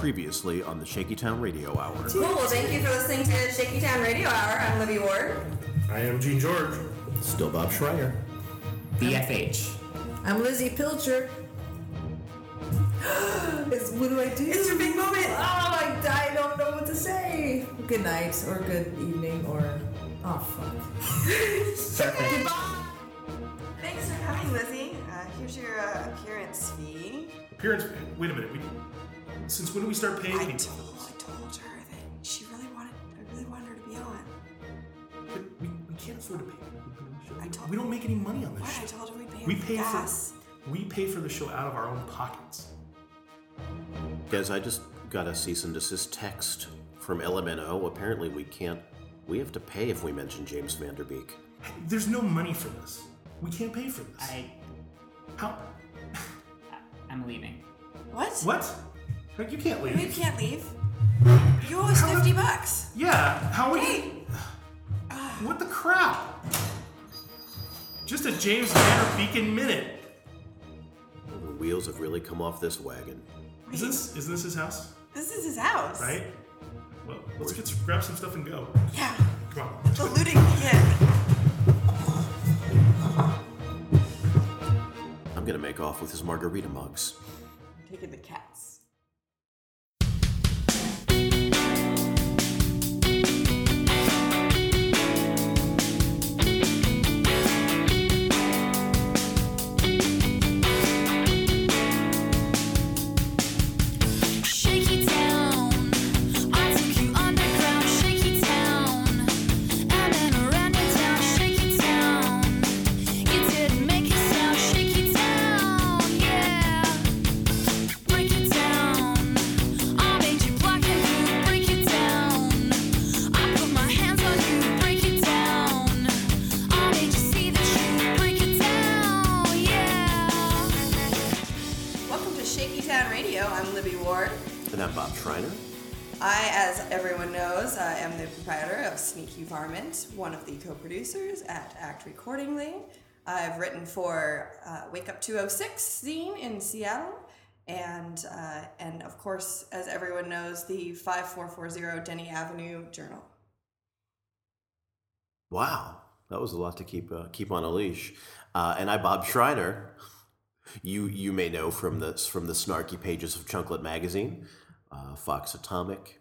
Previously on the Shaky Town Radio Hour. Cool, well, thank you for listening to Shaky Town Radio Hour. I'm Libby Ward. I am Gene George. Still Bob Schreier. BFH. I'm Lizzie Pilcher. What do I do? It's your big moment. Oh, I don't know what to say. Good night, or good evening, or... Oh, fuck. Goodbye. Thanks for coming, Lizzie. Here's your appearance fee. Appearance fee? Wait a minute. Since when do we start paying? I told her that I really wanted her to be on. But we can't afford to pay. We don't make any money on this show. I told her we'd pay gas. We pay for the show out of our own pockets. Guys, I just got a cease and desist text from LMNO. Apparently we have to pay if we mention James Van Der Beek. There's no money for this. We can't pay for this. I'm leaving. What? You can't leave. You can't leave. You owe us $50. Yeah. How would you? What the crap? Just a James Van Der Beek minute. Well, the wheels have really come off this wagon. Wait. Isn't this his house? This is his house. Right? Well, let's grab some stuff and go. Yeah. Come on. The looting begins. I'm going to make off with his margarita mugs. I'm taking the cats. Sneaky Varmint, one of the co-producers at Act Recordingly. I've written for Wake Up 206 Zine in Seattle, and of course, as everyone knows, the 5440 Denny Avenue Journal. Wow, that was a lot to keep on a leash. And I'm Bob Schreier. You may know from the snarky pages of Chunklet Magazine, Fox Atomic.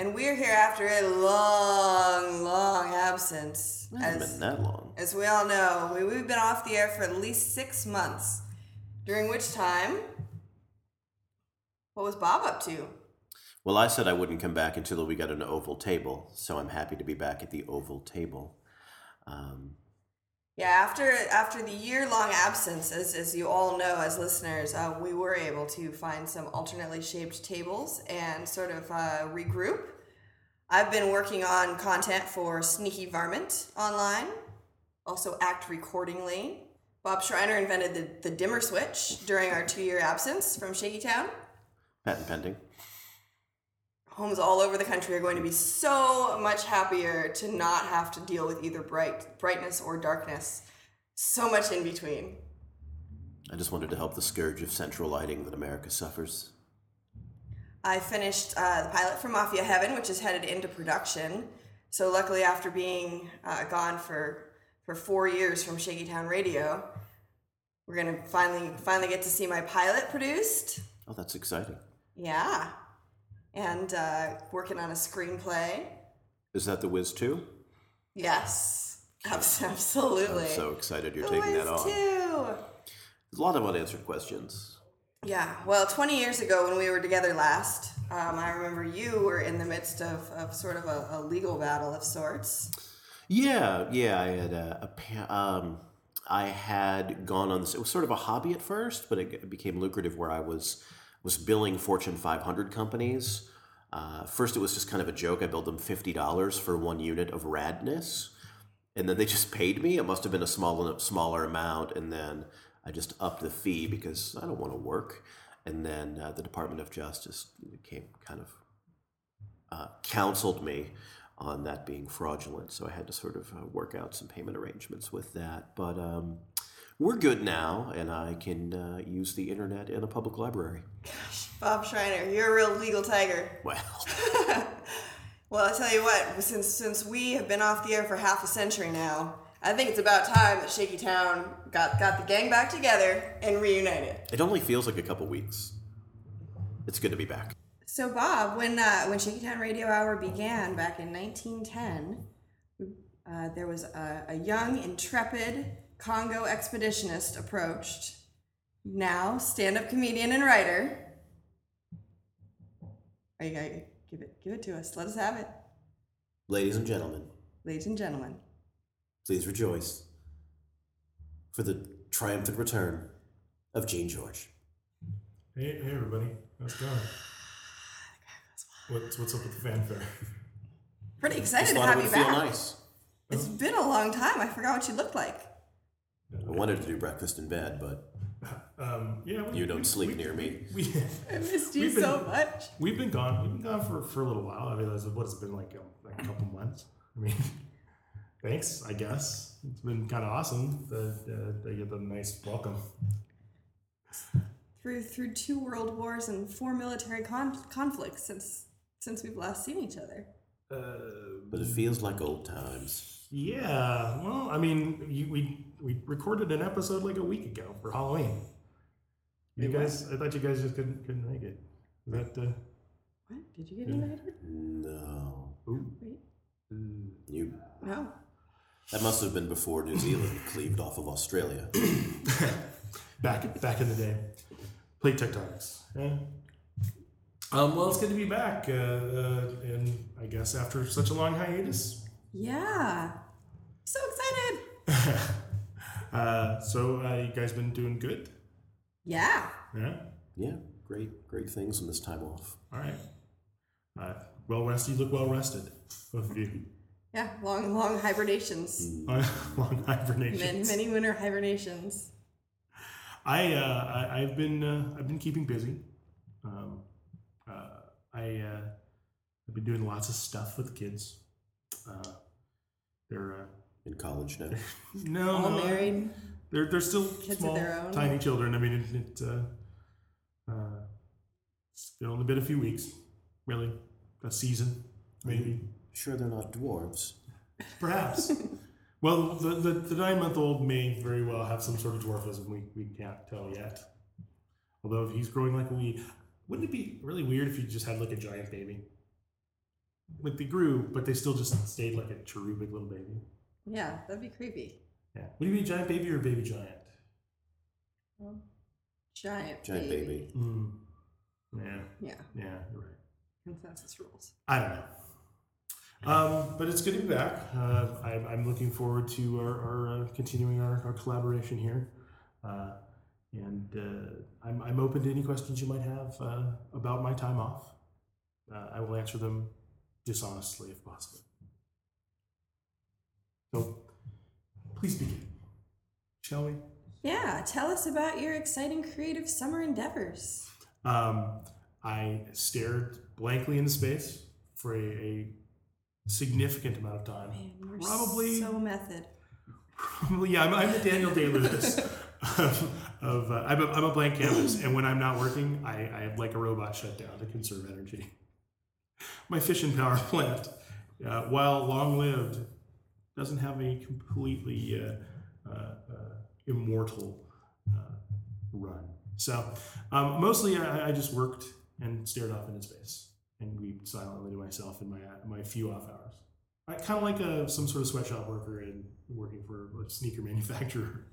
And we're here after a long, long absence. It hasn't been that long. As we all know, we've been off the air for at least 6 months, during which time, what was Bob up to? Well, I said I wouldn't come back until we got an oval table, so I'm happy to be back at the oval table. Yeah, after the year-long absence, as you all know as listeners, we were able to find some alternately shaped tables and sort of regroup. I've been working on content for Sneaky Varmint online, also Act Recordingly. Bob Schreier invented the dimmer switch during our 2-year absence from Shaky Town. Patent pending. Homes all over the country are going to be so much happier to not have to deal with either brightness or darkness. So much in between. I just wanted to help the scourge of central lighting that America suffers. I finished the pilot for Mafia Heaven, which is headed into production. So luckily, after being gone for 4 years from Shaky Town Radio, we're going to finally get to see my pilot produced. Oh, that's exciting. Yeah. And working on a screenplay. Is that The Wiz 2? Yes, absolutely. I'm so excited you're taking that on. The Wiz 2! A lot of unanswered questions. Yeah, well, 20 years ago when we were together last, I remember you were in the midst of sort of a legal battle of sorts. Yeah, I had gone on this, it was sort of a hobby at first, but it became lucrative where I was billing Fortune 500 companies. First, it was just kind of a joke. I billed them $50 for 1 unit of radness, and then they just paid me. It must have been a smaller amount, and then I just upped the fee because I don't want to work. And then the Department of Justice counseled me on that being fraudulent, so I had to sort of work out some payment arrangements with that. But we're good now, and I can use the internet in a public library. Gosh, Bob Schreier, you're a real legal tiger. Well, I tell you what, since we have been off the air for half a century now, I think it's about time that Shaky Town got the gang back together and reunited. It only feels like a couple weeks. It's good to be back. So, Bob, when Shaky Town Radio Hour began back in 1910, there was a young, intrepid Congo expeditionist approached, now stand-up comedian and writer. Are you guys give it to us? Let us have it, ladies and gentlemen. Ladies and gentlemen. Please rejoice for the triumphant return of Gene George. Hey everybody, how's it going? What's up with the fanfare? Pretty excited to have you back. Nice. It's been a long time. I forgot what you looked like. I wanted to do breakfast in bed, but you don't sleep near me. I missed you so much. We've been gone for a little while. I realize what it's been like a couple months. I mean. Thanks, I guess. It's been kind of awesome to get the nice welcome. Through two world wars and four military conflicts since we've last seen each other. But it feels like old times. Yeah, well, I mean, we recorded an episode like a week ago for Halloween. I thought you guys just couldn't make it. Is that... What? Did you get invited? No. Ooh. Wait. You... No. That must have been before New Zealand cleaved off of Australia. back in the day. Played TikToks. Yeah. Well, it's good to be back. And I guess after such a long hiatus. Yeah. So excited. You guys been doing good? Yeah. Yeah? Yeah. Great things in this time off. All right. Well rested. You look well rested. Both of you. Yeah, long hibernations. Long hibernations. Many winter hibernations. I've been keeping busy. I've been doing lots of stuff with the kids. They're in college now. No, all married. They're still kids small, of their own. Tiny children. I mean, it's been only been a few weeks, really, a season maybe. Sure they're not dwarves? Perhaps. Well, the 9-month-old may very well have some sort of dwarfism we can't tell yet. Although if he's growing like a weed, wouldn't it be really weird if you just had like a giant baby? Like they grew, but they still just stayed like a cherubic little baby. Yeah, that'd be creepy. Yeah. Would you be a giant baby or a baby giant? Well, giant baby. Mm. Yeah. Yeah. Yeah, you're right. Consensus rules. I don't know. But it's good to be back. I'm looking forward to our continuing our collaboration here, and I'm open to any questions you might have about my time off. I will answer them dishonestly if possible. So, please begin, shall we? Yeah, tell us about your exciting creative summer endeavors. I stared blankly into space for a significant amount of time. Man, probably so method. Probably, yeah. I'm the Daniel Day-Lewis I'm a blank canvas, and when I'm not working, I like a robot shut down to conserve energy. My fission power plant, while long lived, doesn't have a completely immortal run. So mostly, I just worked and stared off into space. And weep silently to myself in my few off hours. I kind of like some sort of sweatshop worker and working for a sneaker manufacturer.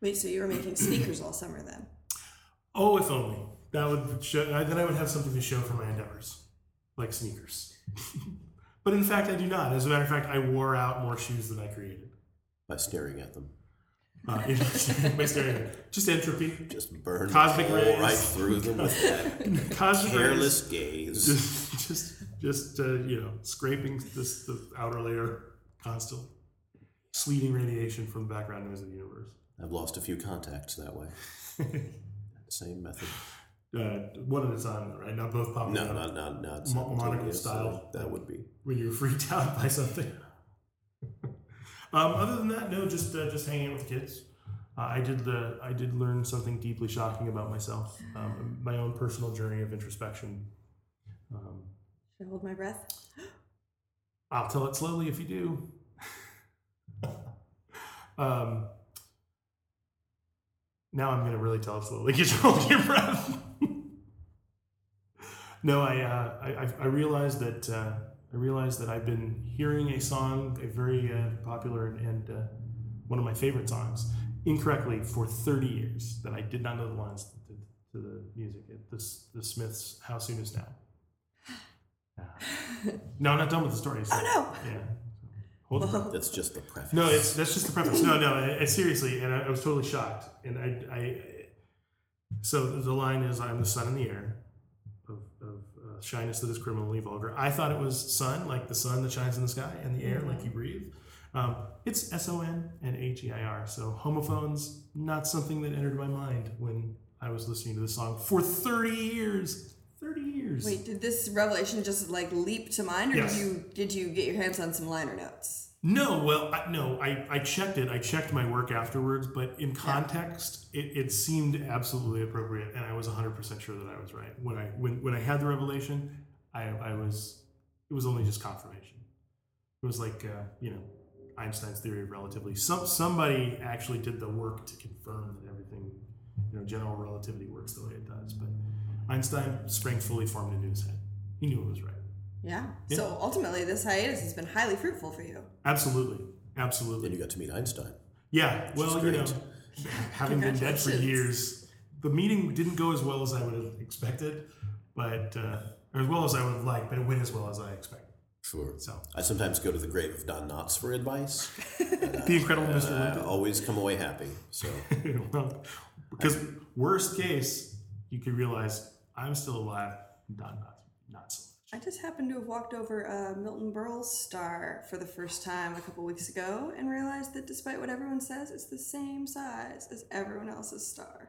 Wait, so you were making sneakers all summer then? Oh, if only that would show. Then I would have something to show for my endeavors, like sneakers. But in fact, I do not. As a matter of fact, I wore out more shoes than I created by staring at them. Just entropy. Just burn cosmic rays right through them with that cosmic careless gaze. Just scraping the outer layer constantly, sleeting radiation from the background noise of the universe. I've lost a few contacts that way. Same method. One at a time, right? Not both popping up. No, Monaco style. That would be when you're freaked out by something. Other than that, no, just hanging out with kids. I did learn something deeply shocking about myself, my own personal journey of introspection. Should I hold my breath? I'll tell it slowly if you do. Now I'm going to really tell it slowly because you hold your breath. No, I realized that I've been hearing a song, a very popular and one of my favorite songs, incorrectly for 30 years, that I did not know the lines to the music. The Smiths' How Soon Is Now. No, I'm not done with the story. So, oh, no. Yeah. Hold on. That's just the preface. No, that's just the preface. No, I seriously, and I was totally shocked. And so the line is, I'm the sun in the air of shyness that is criminally vulgar. I thought it was sun, like the sun that shines in the sky, and the air, like you breathe. It's S-O-N and H-E-I-R, so homophones, not something that entered my mind when I was listening to this song for 30 years. 30 years. Wait, did this revelation just like leap to mind, or yes. Did you get your hands on some liner notes? No, well, I checked it. I checked my work afterwards, but in context, it seemed absolutely appropriate, and I was 100% sure that I was right. When I had the revelation, it was only just confirmation. It was like, Einstein's theory of relativity. Somebody actually did the work to confirm that everything, general relativity works the way it does. But Einstein sprang fully formed into his head. He knew it was right. Yeah. So ultimately, this hiatus has been highly fruitful for you. Absolutely. And you got to meet Einstein. Yeah. Well, having been dead for years, the meeting didn't go as well as I would have expected, but or as well as I would have liked, but it went as well as I expected. Sure. So I sometimes go to the grave of Don Knotts for advice. The incredible Mr. Lincoln. I always come away happy. So, well, because worst case, you could realize I'm still alive. Don Knotts, not so much. I just happened to have walked over Milton Berle's star for the first time a couple weeks ago and realized that despite what everyone says, it's the same size as everyone else's star.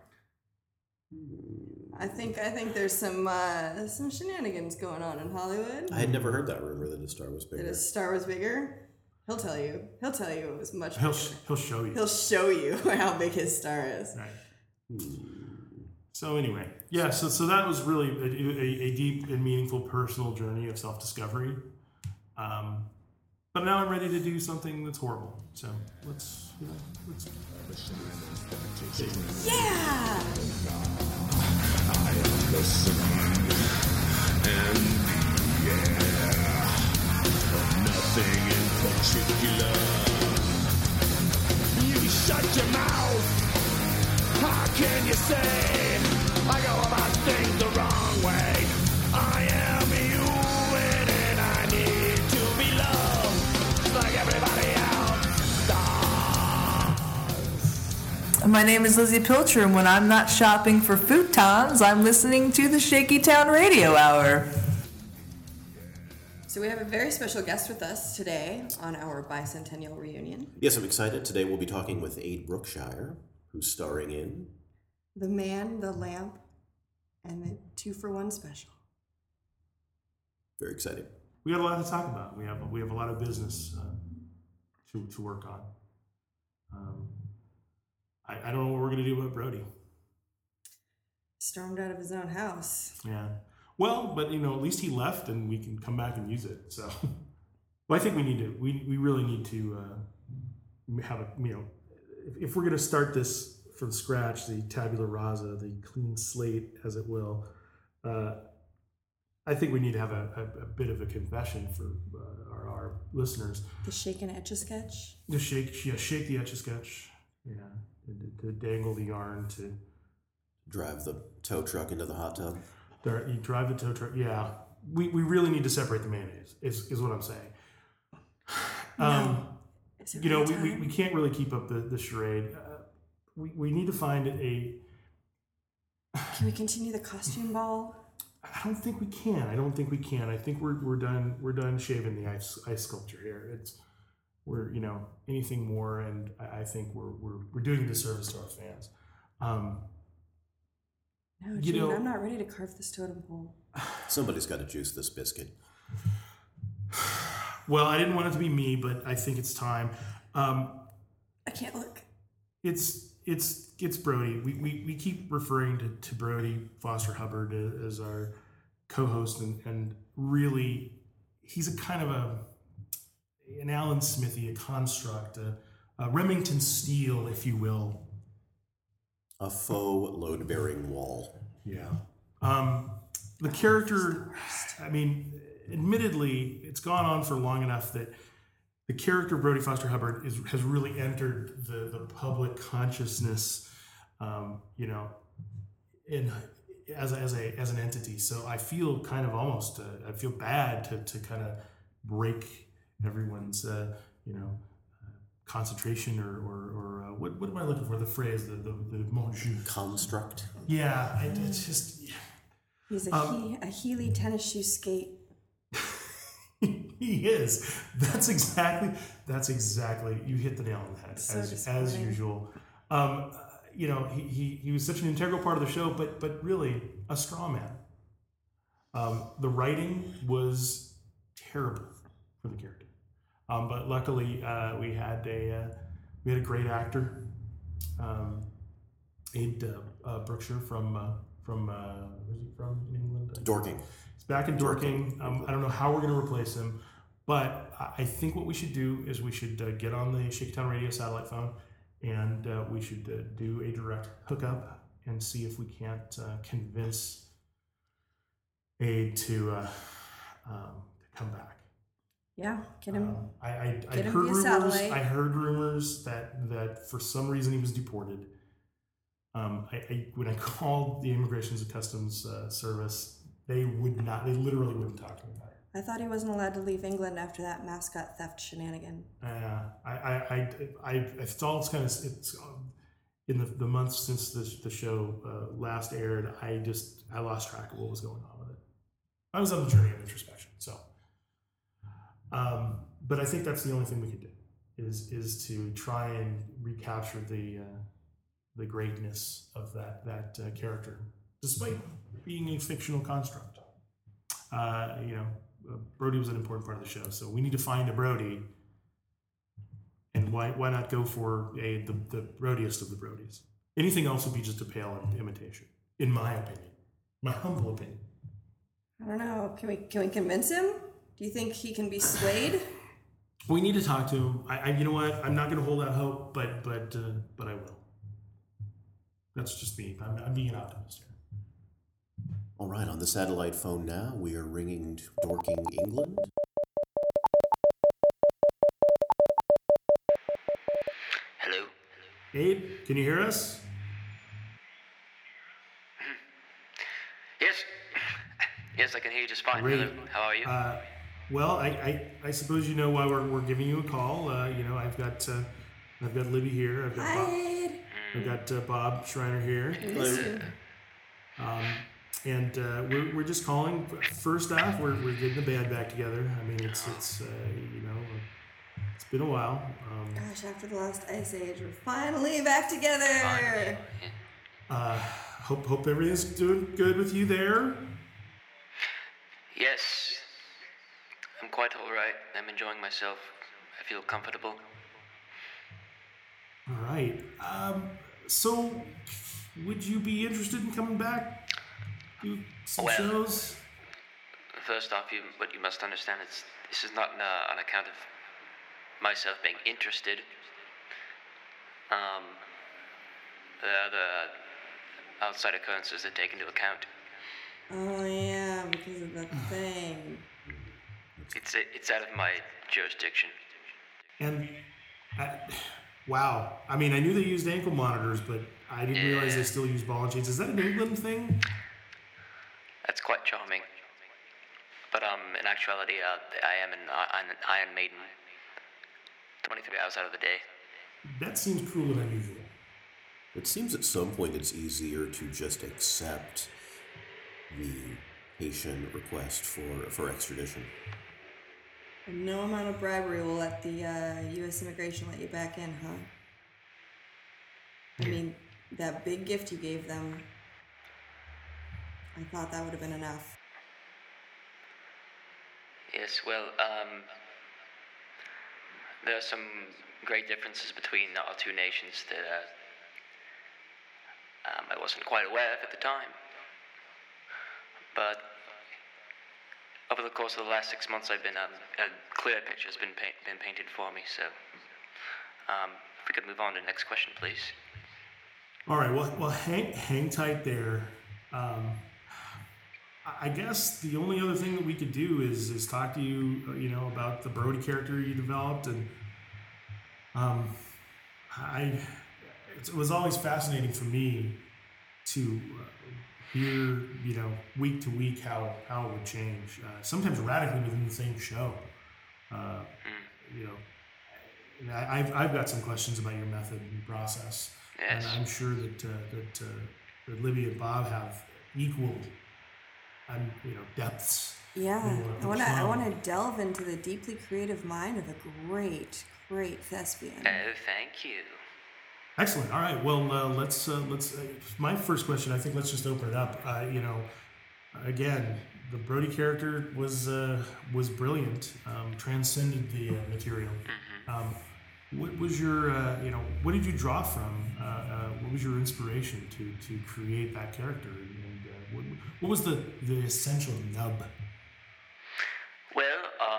I think there's some shenanigans going on in Hollywood. I had never heard that rumor that his star was bigger. That his star was bigger? He'll tell you. It was much bigger. He'll show you. He'll show you how big his star is. Right. So anyway, yeah, so that was really a deep and meaningful personal journey of self-discovery. But now I'm ready to do something that's horrible. So let's. Yeah! I am the sun, and nothing in particular. You shut your mouth. How can you say I go about things the wrong way? I am human and I need to be loved like everybody else. My name is Lizzie Pilcher, and when I'm not shopping for futons, I'm listening to the Shaky Town Radio Hour. So we have a very special guest with us today on our bicentennial reunion. Yes, I'm excited. Today we'll be talking with Abe Brookshire, who's starring in The Man, the Lamp, and the 2-for-1 special. Very exciting. We got a lot to talk about. We have a lot of business to work on. I don't know what we're going to do about Brody. Stormed out of his own house. Yeah. Well, but at least he left, and we can come back and use it. So, well, I think we need to. We really need to have a if we're going to start this from scratch, the tabula rasa, the clean slate, as it will. I think we need to have a bit of a confession for our listeners. The shake and etch a sketch. Shake the etch a sketch. Yeah. To dangle the yarn, to drive the tow truck into the hot tub. You drive the tow truck. Yeah, we really need to separate the mayonnaise. Is what I'm saying. We can't really keep up the charade. We need to find a. Can we continue the costume ball? I don't think we can. I think we're done. We're done shaving the ice sculpture here. We're anything more, and I think we're doing a disservice to our fans. No, Gene, I'm not ready to carve this totem pole. Somebody's got to juice this biscuit. Well, I didn't want it to be me, but I think it's time. I can't look. It's it's Brody. We keep referring to Brody Foster Hubbard as our co-host, and really he's a kind of an Alan Smithy, a construct, a Remington Steele, if you will. A faux load-bearing wall. Yeah. The character, I mean, admittedly, it's gone on for long enough that the character Brody Foster Hubbard has really entered the public consciousness, as an entity. So I feel kind of almost, I feel bad to kind of break everyone's, concentration or what am I looking for? The phrase, the mon jeu. Construct. Yeah, it's just. Yeah. He's a Heeley tennis shoe skate. He is. That's exactly. You hit the nail on the head, so as usual. He was such an integral part of the show, but really a straw man. The writing was terrible for the character, but luckily we had a great actor, Abe Brookshire from where's he from in England? Dorking. He's back in Dorking. I don't know how we're going to replace him, but I think what we should do is we should get on the Shaky Town Radio satellite phone, and we should do a direct hookup and see if we can't convince Abe to come back. Yeah, get him. I heard rumors that for some reason he was deported. When I called the Immigration and Customs Service, they literally wouldn't talk to me about it. I thought he wasn't allowed to leave England after that mascot theft shenanigan. In the months since the show last aired, I lost track of what was going on with it. I was on the journey of introspection, so. But I think that's the only thing we can do is to try and recapture the greatness of that character, despite being a fictional construct. Brody was an important part of the show, so we need to find a Brody. And why not go for the Brodiest of the Brodies? Anything else would be just a pale imitation, in my opinion, my humble opinion. I don't know. Can we convince him? Do you think he can be swayed? We need to talk to him. You know what? I'm not going to hold out hope, but I will. That's just me. I'm being an optimist here. All right, on the satellite phone now, we are ringing to Dorking, England. Hello? Abe, can you hear us? Yes. Yes, I can hear you just fine. Great. Hello. How are you? Well, I suppose you know why we're giving you a call. I've got Libby here. I've got Bob. We've got Bob Schreier here, and we're just calling. First off, we're getting the band back together. I mean, it's been a while. Gosh, after the last Ice Age, we're finally back together. Hope everything's doing good with you there. Yes, I'm quite all right. I'm enjoying myself. I feel comfortable. All right. So, would you be interested in coming back to some shows? First off, what you must understand is this is not on account of myself being interested. The other outside occurrences that take into account. Oh yeah, because of the thing. It's out of my jurisdiction. And. Wow. I mean, I knew they used ankle monitors, but I didn't realize they still use ball and chains. Is that an England thing? That's quite charming. But in actuality, I am an Iron Maiden. 23 hours out of the day. That seems cruel and unusual. It seems at some point it's easier to just accept the Haitian request for extradition. No amount of bribery will let the U.S. immigration let you back in, huh? I mean, that big gift you gave them, I thought that would have been enough. Yes, well, there are some great differences between our two nations that I wasn't quite aware of at the time. But over the course of the last 6 months, I've been a clear picture has been painted for me. So if we could move on to the next question, please. All right. Well, hang tight there. I guess the only other thing that we could do is talk to you, you know, about the Brody character you developed, and it was always fascinating for me to hear, you know, week to week how it would change, sometimes radically within the same show. You know, I've got some questions about your method and process, yes. And I'm sure that Libby and Bob have equal, you know, depths. Yeah, I want to delve into the deeply creative mind of a great thespian. Oh, thank you. Excellent. All right. Well, let's. My first question, I think, let's just open it up. You know, again, the Brody character was brilliant. Transcended the material. Mm-hmm. What was your, you know, what did you draw from? What was your inspiration to create that character? And what was the essential nub? Well,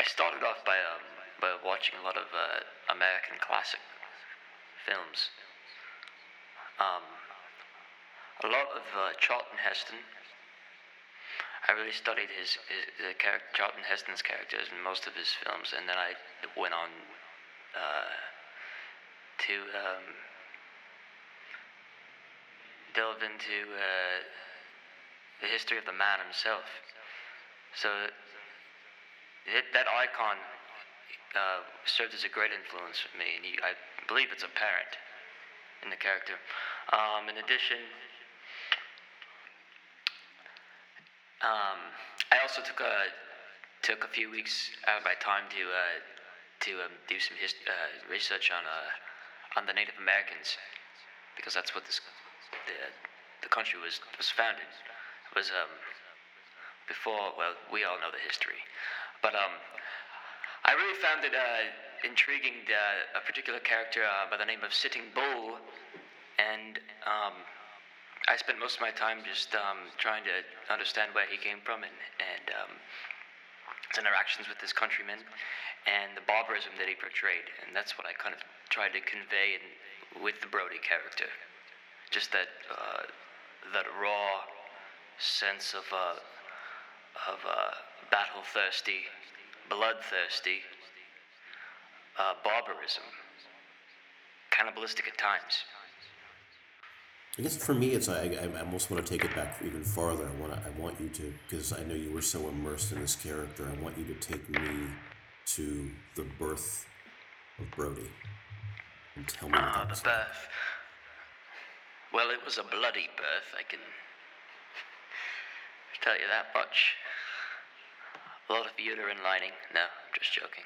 I started off by watching a lot of American classic films. A lot of Charlton Heston. I really studied his character, Charlton Heston's characters, in most of his films, and then I went on to delve into the history of the man himself. So that icon served as a great influence for me, and I believe it's apparent in the character. In addition, I also took a few weeks out of my time to do some research on the Native Americans, because that's what the country was founded. It was before. Well, we all know the history, but I really found it intriguing a particular character by the name of Sitting Bull, and I spent most of my time just trying to understand where he came from and his interactions with his countrymen and the barbarism that he portrayed. And that's what I kind of tried to convey with the Brody character. Just that raw sense of battle-thirsty, bloodthirsty barbarism, cannibalistic at times. I guess for me, it's I almost want to take it back even farther. I want you to, because I know you were so immersed in this character. I want you to take me to the birth of Brody and tell me about the birth. Well, it was a bloody birth. I can tell you that much. A lot of uterine lining. No, I'm just joking.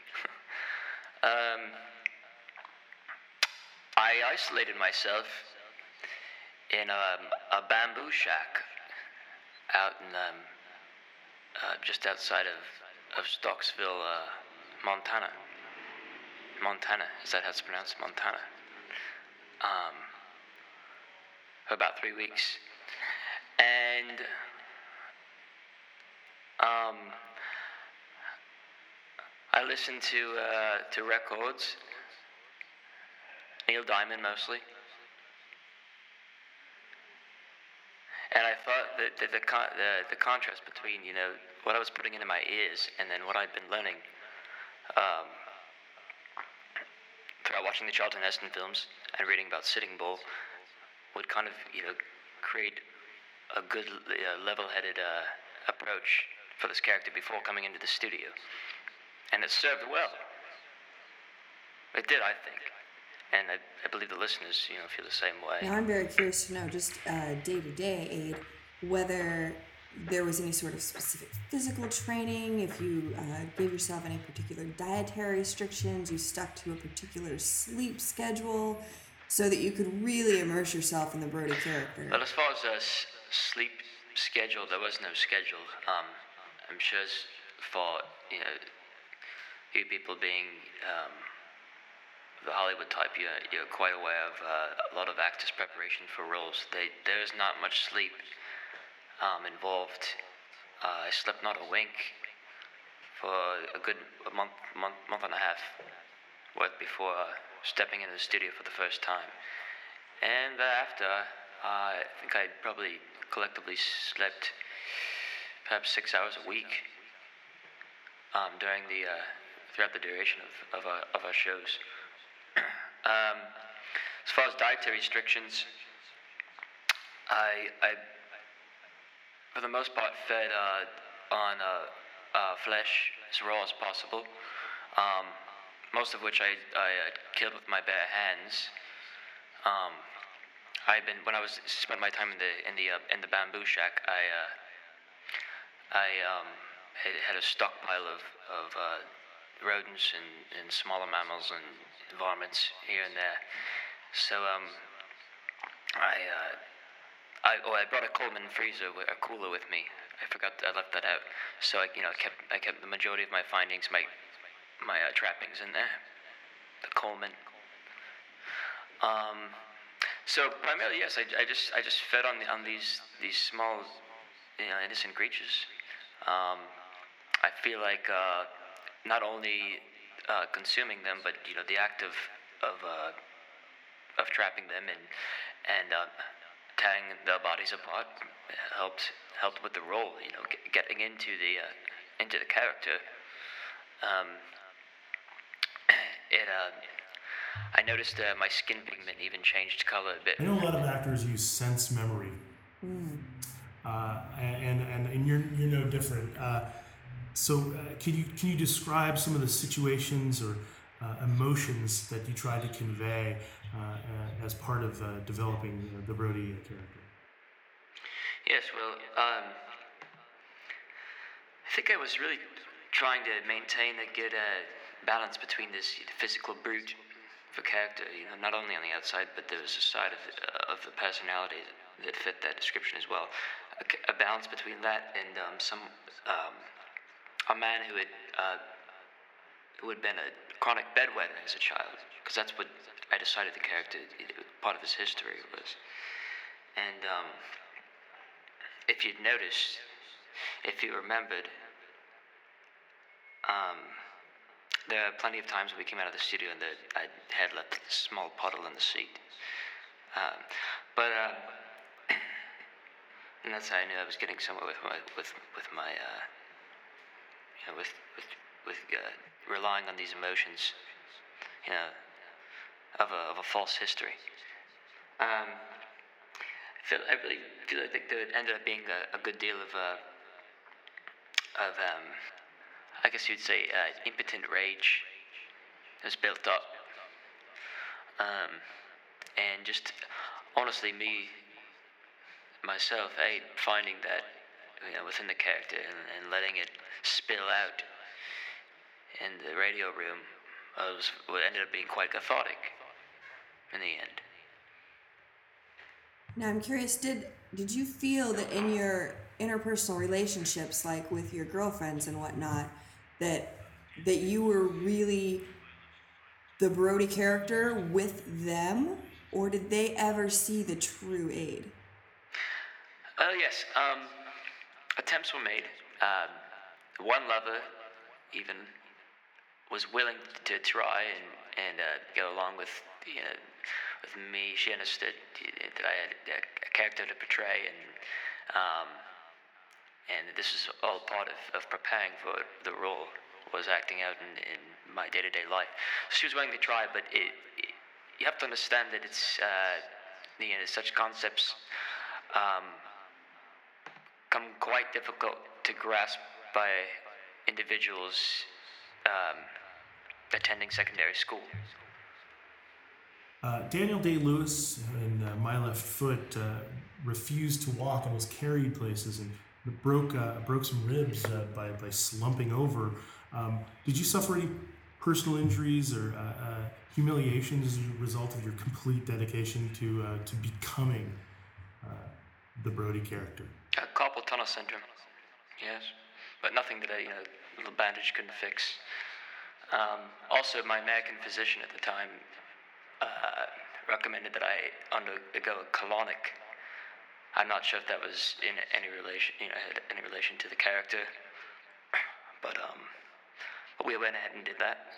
I isolated myself in a bamboo shack out in just outside of Stocksville, Montana. Montana, is that how it's pronounced? Montana. For about 3 weeks, and I listened to records, Neil Diamond mostly. And I thought that the contrast between, you know, what I was putting into my ears and then what I'd been learning throughout watching the Charlton Heston films and reading about Sitting Bull would kind of, you know, create a good level-headed approach for this character before coming into the studio. And it served well. It did, I think. And I believe the listeners, you know, feel the same way. Now I'm very curious to know, just day to day, Abe, whether there was any sort of specific physical training, if you gave yourself any particular dietary restrictions, you stuck to a particular sleep schedule, so that you could really immerse yourself in the Brody character. Well, as far as sleep schedule, there was no schedule. I'm sure it's for, you know, you people being the Hollywood type, you're quite aware of a lot of actors' preparation for roles. There's not much sleep involved. I slept not a wink for a good month and a half worth before stepping into the studio for the first time. And after, I think I probably collectively slept perhaps 6 hours a week throughout the duration of our shows. As far as dietary restrictions, I for the most part fed on flesh as raw as possible, most of which I killed with my bare hands. When I spent my time in the bamboo shack, I had a stockpile of rodents and smaller mammals and varmints here and there. So I brought a Coleman freezer, a cooler with me. I left that out. So I kept the majority of my findings, my trappings in there. The Coleman. So primarily, yes, I just fed on these small, innocent creatures. I feel like not only consuming them, but the act of trapping them and tearing their bodies apart helped with the role. Getting into the character. I noticed my skin pigment even changed color a bit. I know a lot of actors use sense memory, and you're no different. So can you describe some of the situations or emotions that you try to convey as part of developing the Brody character? Yes, well, I think I was really trying to maintain a good balance between this physical brute for character, not only on the outside, but there was a side of the personality that fit that description as well. A balance between that and a man who had been a chronic bedwetter as a child, because that's what I decided the character, part of his history was. And if you'd noticed, if you remembered, there are plenty of times when we came out of the studio and I had left a small puddle in the seat. And that's how I knew I was getting somewhere with my relying on these emotions, of a false history. I really feel like there ended up being a good deal of I guess you'd say impotent rage was built up, and just honestly myself, finding that within the character and letting it spill out in the radio room was what ended up being quite cathartic in the end. Now I'm curious, did you feel that in your interpersonal relationships, like with your girlfriends and whatnot, that you were really the Brody character with them, or did they ever see the true Abe? Yes. Attempts were made. One lover even was willing to try and go along with me. She understood that I had a character to portray, and this is all part of preparing for the role, was acting out in my day-to-day life. She was willing to try, but you have to understand that it's such concepts come quite difficult to grasp by individuals attending secondary school. Daniel Day-Lewis in My Left Foot refused to walk and was carried places and broke some ribs by slumping over. Did you suffer any personal injuries or humiliations as a result of your complete dedication to becoming the Brody character? Carpal tunnel syndrome, yes, but nothing that a little bandage couldn't fix. Also, my American physician at the time recommended that I undergo a colonic. I'm not sure if that was in any relation, had any relation to the character, but we went ahead and did that.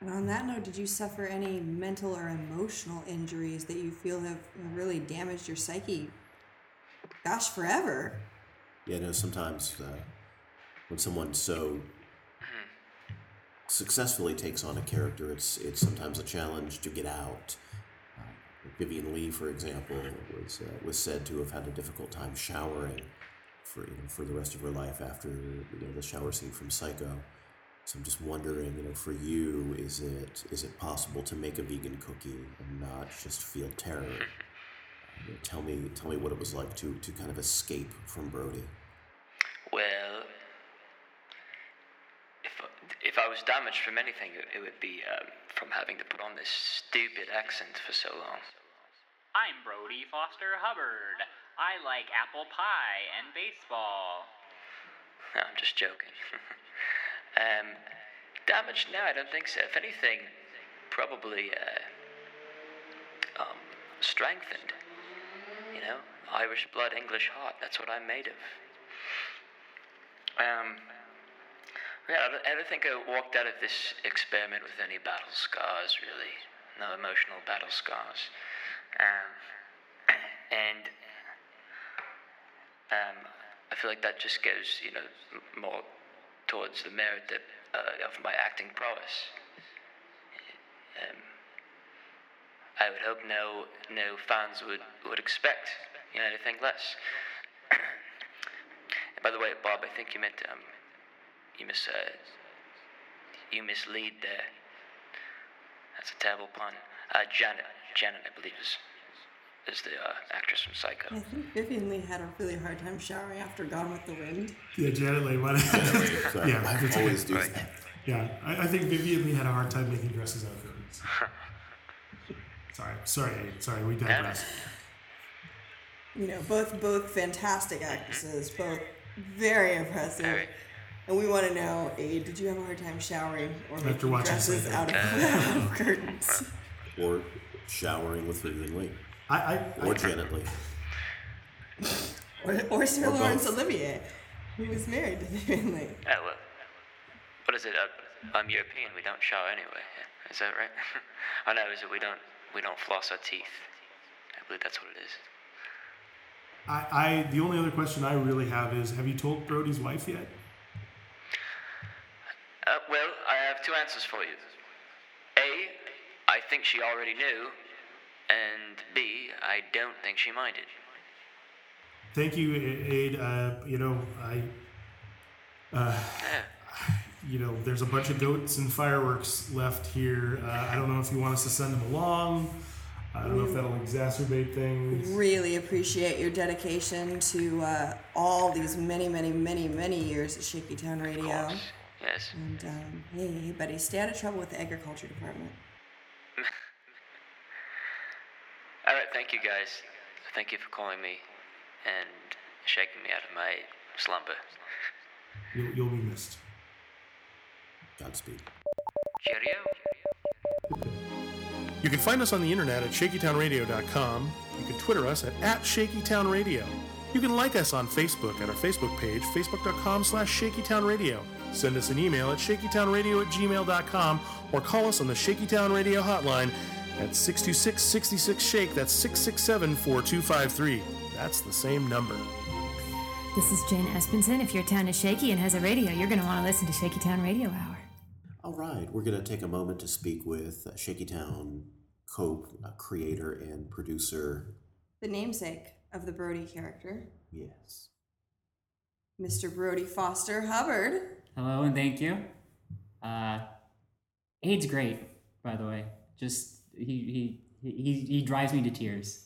And on that note, did you suffer any mental or emotional injuries that you feel have really damaged your psyche? Gosh, forever. Yeah, no, sometimes when someone so successfully takes on a character, it's sometimes a challenge to get out. Vivien Leigh, for example, was said to have had a difficult time showering for the rest of her life after the shower scene from Psycho. So I'm just wondering, for you, is it possible to make a vegan cookie and not just feel terror? Tell me what it was like to kind of escape from Brody. Well, if I was damaged from anything, it would be from having to put on this stupid accent for so long. I'm Brody Foster Hubbard. I like apple pie and baseball. No, I'm just joking. Damaged? No, I don't think so. If anything, probably strengthened. Irish blood, English heart. That's what I'm made of. I don't think I walked out of this experiment with any battle scars, really. No emotional battle scars. I feel like that just goes, more towards the merit that, of my acting prowess. I would hope no fans would expect anything less. And by the way, Bob, I think you meant you mislead there. That's a terrible pun. Janet, I believe is the actress from Psycho. I think Vivien Leigh had a really hard time showering after Gone with the Wind. Yeah, Janet Leigh. Yeah, I always do that. Right. Yeah, I think Vivien Leigh had a hard time making dresses out of curtains. Sorry, we digress. Both fantastic actresses, both very impressive. Right. And we want to know, Abe, did you have a hard time showering or making dresses out of curtains? Or showering with Vivien Leigh. Or Janet Leigh. or Sir Laurence Olivier, who was married to Vivien Leigh. Oh, well, what is it? I'm European. We don't shower anyway. Is that right? Oh no, is it we don't floss our teeth? I believe that's what it is. The only other question I really have is, have you told Brody's wife yet? Well, I have two answers for you. A, I think she already knew, and B, I don't think she minded. Thank you, Aid. There's a bunch of goats and fireworks left here. I don't know if you want us to send them along. I don't know if that'll exacerbate things. Really appreciate your dedication to all these many, many, many, many years at Shaky Town Radio. Of course. Yes. And hey, buddy, stay out of trouble with the agriculture department. All right, thank you guys. Thank you for calling me and shaking me out of my slumber. You'll be missed. Godspeed. Cheerio. You can find us on the internet at shakytownradio.com. You can Twitter us at @shakytownradio. You can like us on Facebook at our Facebook page, facebook.com/shakytownradio. Send us an email at shakytownradio@gmail.com or call us on the Shaky Town Radio hotline at 626-66-SHAKE. That's 667-4253. That's the same number. This is Jane Espenson. If your town is shaky and has a radio, you're going to want to listen to Shaky Town Radio Hour. All right. We're going to take a moment to speak with Shaky Town co-creator and producer. The namesake of the Brody character. Yes. Mr. Brody Foster Hubbard. Hello, and thank you. Aid's great, by the way. Just, he drives me to tears.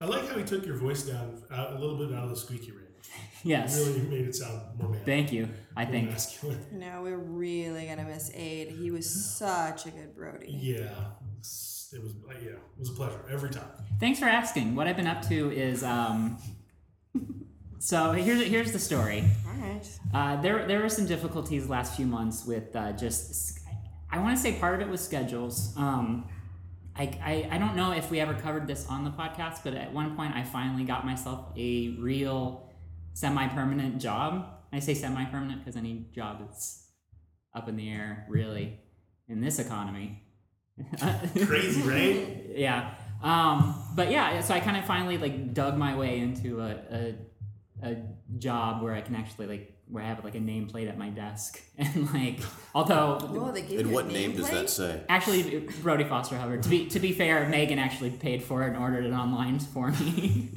I like how he took your voice down a little bit out of the squeaky range. Yes. He really made it sound more manly. Thank you, I think. Masculine. No, we're really going to miss Aid. He was such a good Brody. Yeah. It was a pleasure every time. Thanks for asking. What I've been up to is... So here's the story. All right. There were some difficulties last few months with just I want to say part of it was schedules. I don't know if we ever covered this on the podcast, but at one point I finally got myself a real semi-permanent job. I say semi-permanent because any job that's up in the air, really, in this economy. Crazy, right? Yeah. But yeah, so I kind of finally like dug my way into a job where I can actually like, where I have like a nameplate at my desk, and like, although, oh, and what name does that say? Actually, Brody Foster Hubbard. To be fair, Megan actually paid for it and ordered it online for me,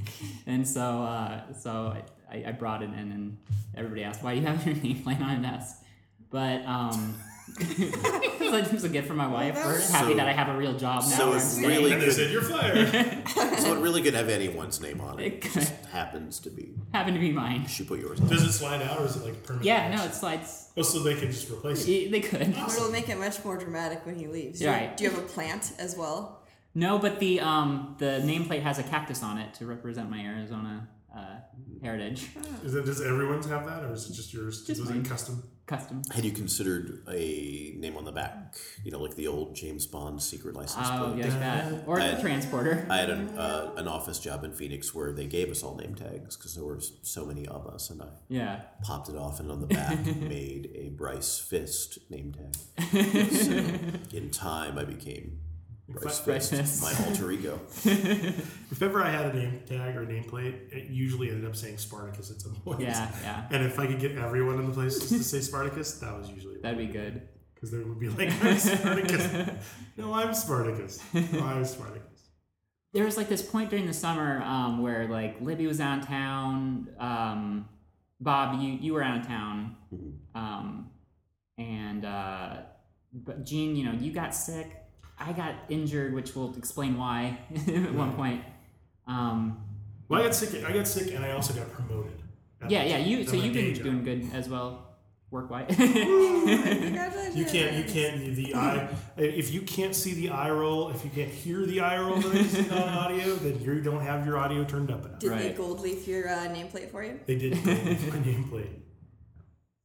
and so I brought it in, and everybody asked, "Why do you have your nameplate on a desk?" But it was a gift from my wife. We're happy that I have a real job now. So it's really good. They said you're fired. So it really could have anyone's name on it. It just happened to be mine. She put yours on. Does it slide out, or is it like permanent? Yeah, action? No, it slides. Oh, so they can just replace it. They could. Awesome. It'll make it much more dramatic when he leaves. Right. Do you have a plant as well? No, but the nameplate has a cactus on it to represent my Arizona heritage. Does everyone's have that, or is it just yours? Just was it custom? Had you considered a name on the back, you know, like the old James Bond secret license plate? Oh, yeah, like that. Or the transporter. I had an office job in Phoenix where they gave us all name tags because there were so many of us, and I popped it off, and on the back made a Bryce Fist name tag. So in time, I became Bryce Fist, my alter ego. If ever I had a name tag or a nameplate, it usually ended up saying Spartacus at some point. Yeah. And if I could get everyone in the place to say Spartacus, that was usually that'd be good. Because there would be like, I'm Spartacus. No, I'm Spartacus. No, I'm Spartacus. There was like this point during the summer where like Libby was out of town. Bob, you were out of town, but Gene, you know, you got sick. I got injured, which will explain why at one point. Well, I got sick, and I also got promoted. Yeah. So you've been doing good as well, work-wise. You can't. The eye. If you can't see the eye roll, if you can't hear the eye roll that is on audio, then you don't have your audio turned up enough. Did they gold leaf your nameplate for you? They did gold leaf my nameplate.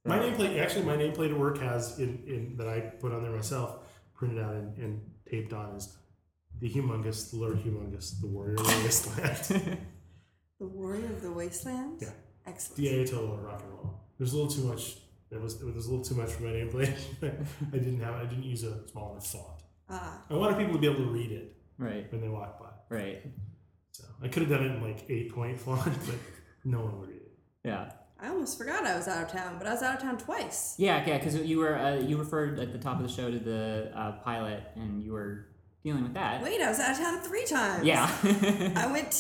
My nameplate at work has in that I put on there myself, printed out and taped on, is the humongous, the Lord humongous, the warrior of the wasteland. The warrior of the wasteland? Yeah. Excellent. The Ayatollah of rock and roll. There's a little too much. There was a little too much for my nameplate. I didn't use a small enough font. I wanted people to be able to read it when they walk by. Right. So I could have done it in like 8-point font, but no one would read it. Yeah. I almost forgot I was out of town, but I was out of town twice. Yeah, because you were you referred at the top of the show to the pilot, and you were dealing with that. Wait, I was out of town 3 times. Yeah, I went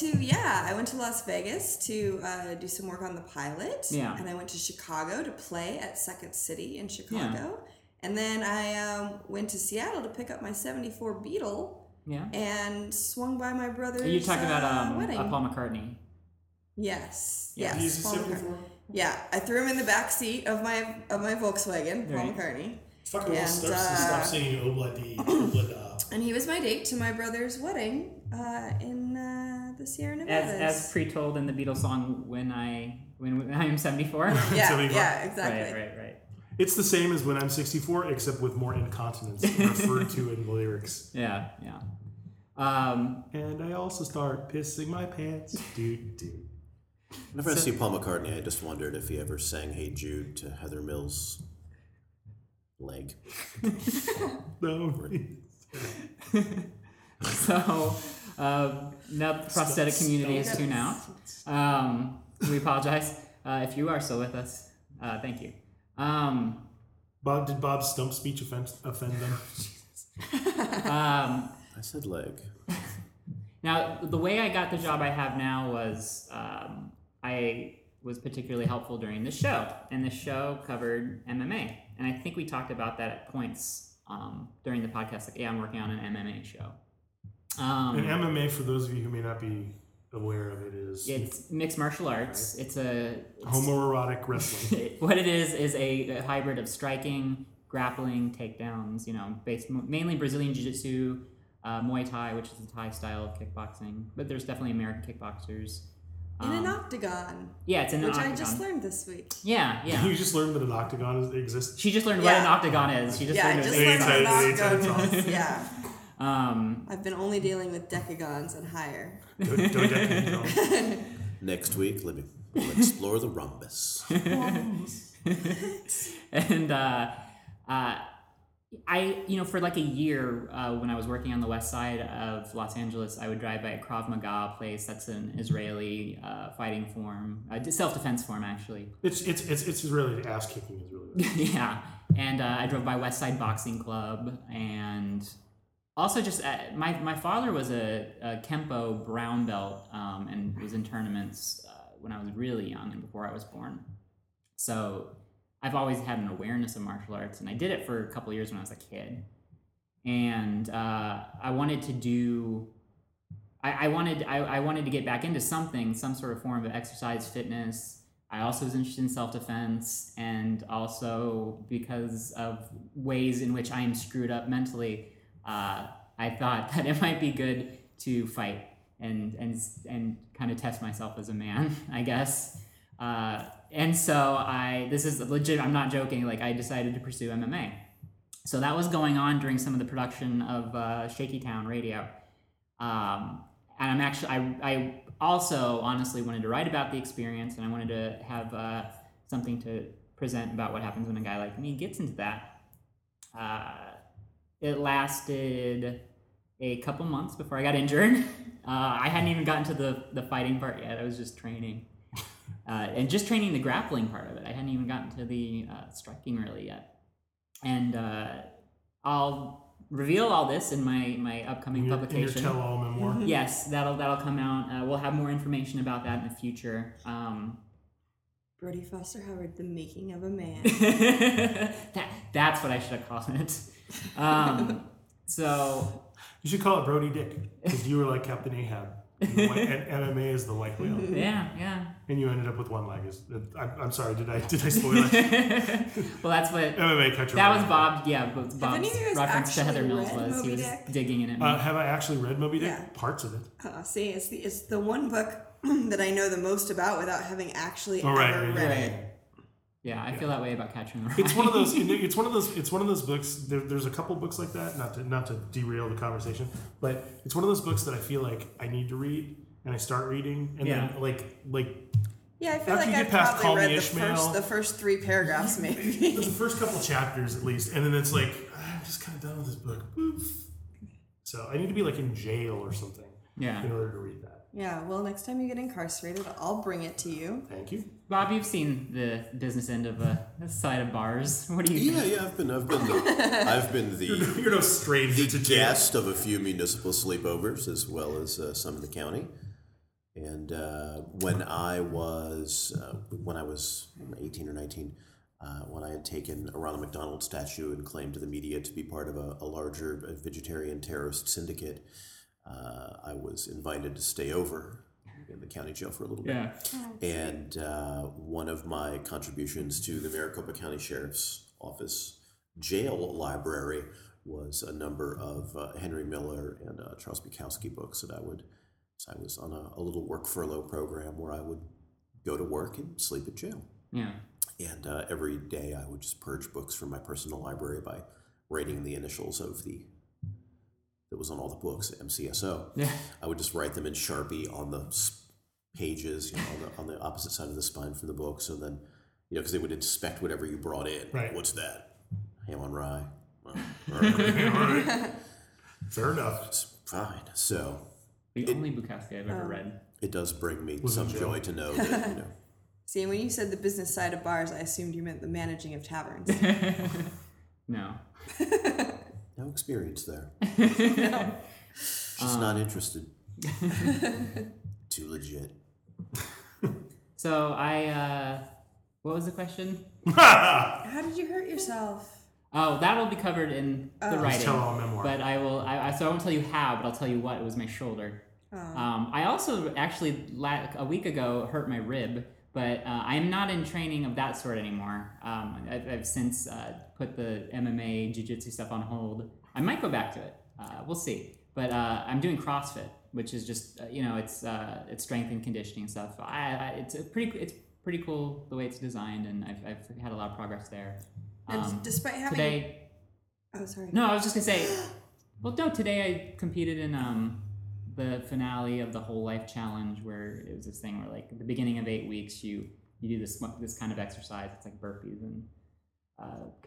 to Las Vegas to do some work on the pilot. Yeah, and I went to Chicago to play at Second City in Chicago, and then I went to Seattle to pick up my '74 Beetle. Yeah, and swung by my brother's wedding. You talked about Paul McCartney. Yes. Paul McCartney. Yeah, I threw him in the back seat of my Volkswagen, Paul McCartney. Fucking well, stop singing Obladi. And he was my date to my brother's wedding in the Sierra Nevadas. As pre-told in the Beatles song, when I am 74. Yeah, exactly. Right. It's the same as when I'm 64, except with more incontinence referred to in the lyrics. Yeah. And I also start pissing my pants. Dude. Whenever I see Paul McCartney, I just wondered if he ever sang "Hey Jude" to Heather Mills' leg. No. So now the prosthetic community is tuned out. We apologize if you are still with us. Thank you. Bob, did Bob's stump speech offend them? I said leg. Now, the way I got the job I have now was I was particularly helpful during the show, and the show covered MMA. And I think we talked about that at points during the podcast, like, yeah, I'm working on an MMA show. And MMA, for those of you who may not be aware of it, it's mixed martial arts. Right? It's homoerotic wrestling. What it is a hybrid of striking, grappling, takedowns, you know, based mainly Brazilian Jiu-Jitsu, Muay Thai, which is the Thai style of kickboxing, but there's definitely American kickboxers. In an octagon. Yeah, it's in an octagon. Which I just learned this week. Yeah, yeah. You just learned that an octagon exists? She just learned what an octagon is. She just learned what an octagon is. Yeah. I've been only dealing with decagons and higher. Next week, Libby, we'll explore the rhombus. And I, for like a year when I was working on the west side of Los Angeles, I would drive by a Krav Maga place. That's an Israeli fighting form, self-defense form, actually. It's Israeli. Ass kicking is really. Yeah, and I drove by West Side Boxing Club and. Also, just my father was a Kempo brown belt and was in tournaments when I was really young and before I was born. So I've always had an awareness of martial arts, and I did it for a couple of years when I was a kid. And I wanted to do, I wanted to get back into something, some sort of form of exercise, fitness. I also was interested in self-defense, and also because of ways in which I am screwed up mentally. I thought that it might be good to fight and kind of test myself as a man, I guess. And so this is legit, I'm not joking, like I decided to pursue MMA. So that was going on during some of the production of Shaky Town Radio. And I'm actually, I also honestly wanted to write about the experience, and I wanted to have something to present about what happens when a guy like me gets into that. It lasted a couple months before I got injured. I hadn't even gotten to the fighting part yet. I was just training. And just training the grappling part of it. I hadn't even gotten to the striking really yet. And I'll reveal all this in my upcoming publication. In your tell-all memoir. Yes, that'll come out. We'll have more information about that in the future. Brody Foster Hubbard, The Making of a Man. That's what I should have called it. So you should call it Brody Dick, because you were like Captain Ahab, and MMA is the white whale. Yeah, yeah. And you ended up with one leg. I'm sorry. Did I spoil it? Well, that's what MMA country. That was Bob. Yeah, Bob's reference to Heather Mills was Moby he was Dick? Digging in it. Have I actually read Moby Dick? Yeah. Parts of it. See, it's the one book that I know the most about without having actually ever read it. Yeah, I feel that way about Catcher in the Rye. It's one of those books. There's a couple books like that. Not to derail the conversation, but it's one of those books that I feel like I need to read, and I start reading, and then like. Yeah, I feel like I probably read the first three paragraphs, maybe. The first couple chapters at least, and then it's like I'm just kind of done with this book. Oof. So I need to be like in jail or something. Yeah. In order to read that. Yeah, well, next time you get incarcerated, I'll bring it to you. Thank you, Bob. You've seen the business end of the side of bars. What do you? Yeah, think? Yeah, I've been the you're no stranger to guest of a few municipal sleepovers as well as some in the county. And when I was 18 or 19, when I had taken a Ronald McDonald statue and claimed to the media to be part of a larger vegetarian terrorist syndicate. I was invited to stay over in the county jail for a little bit. And one of my contributions to the Maricopa County Sheriff's Office jail library was a number of Henry Miller and Charles Bukowski books that I would, so I was on a little work furlough program where I would go to work and sleep at jail. Yeah. And every day I would just purge books from my personal library by writing the initials of the that was on all the books, MCSO. Yeah. I would just write them in Sharpie on the pages, on the opposite side of the spine from the book. So then, because they would inspect whatever you brought in. Right. What's that? Ham on rye. Well, all right. Fair enough. It's fine. So the only Bukowski I've ever read. It does bring me some joy to know that. See, when you said the business side of bars, I assumed you meant the managing of taverns. No. No experience there. No. She's not interested. Too legit. So what was the question? How did you hurt yourself? Oh, that will be covered in the writing. Tell all memoir. But I will. I won't tell you how, but I'll tell you what. It was my shoulder. Oh. I also actually a week ago hurt my rib, but I am not in training of that sort anymore. I've since put the MMA jiu-jitsu stuff on hold. I might go back to it. We'll see. But I'm doing CrossFit, which is just it's strength and conditioning stuff. It's pretty cool the way it's designed, and I've had a lot of progress there. And despite having I was just gonna say, today I competed in the finale of the Whole Life Challenge, where it was this thing where, like, at the beginning of 8 weeks, you do this kind of exercise. It's like burpees and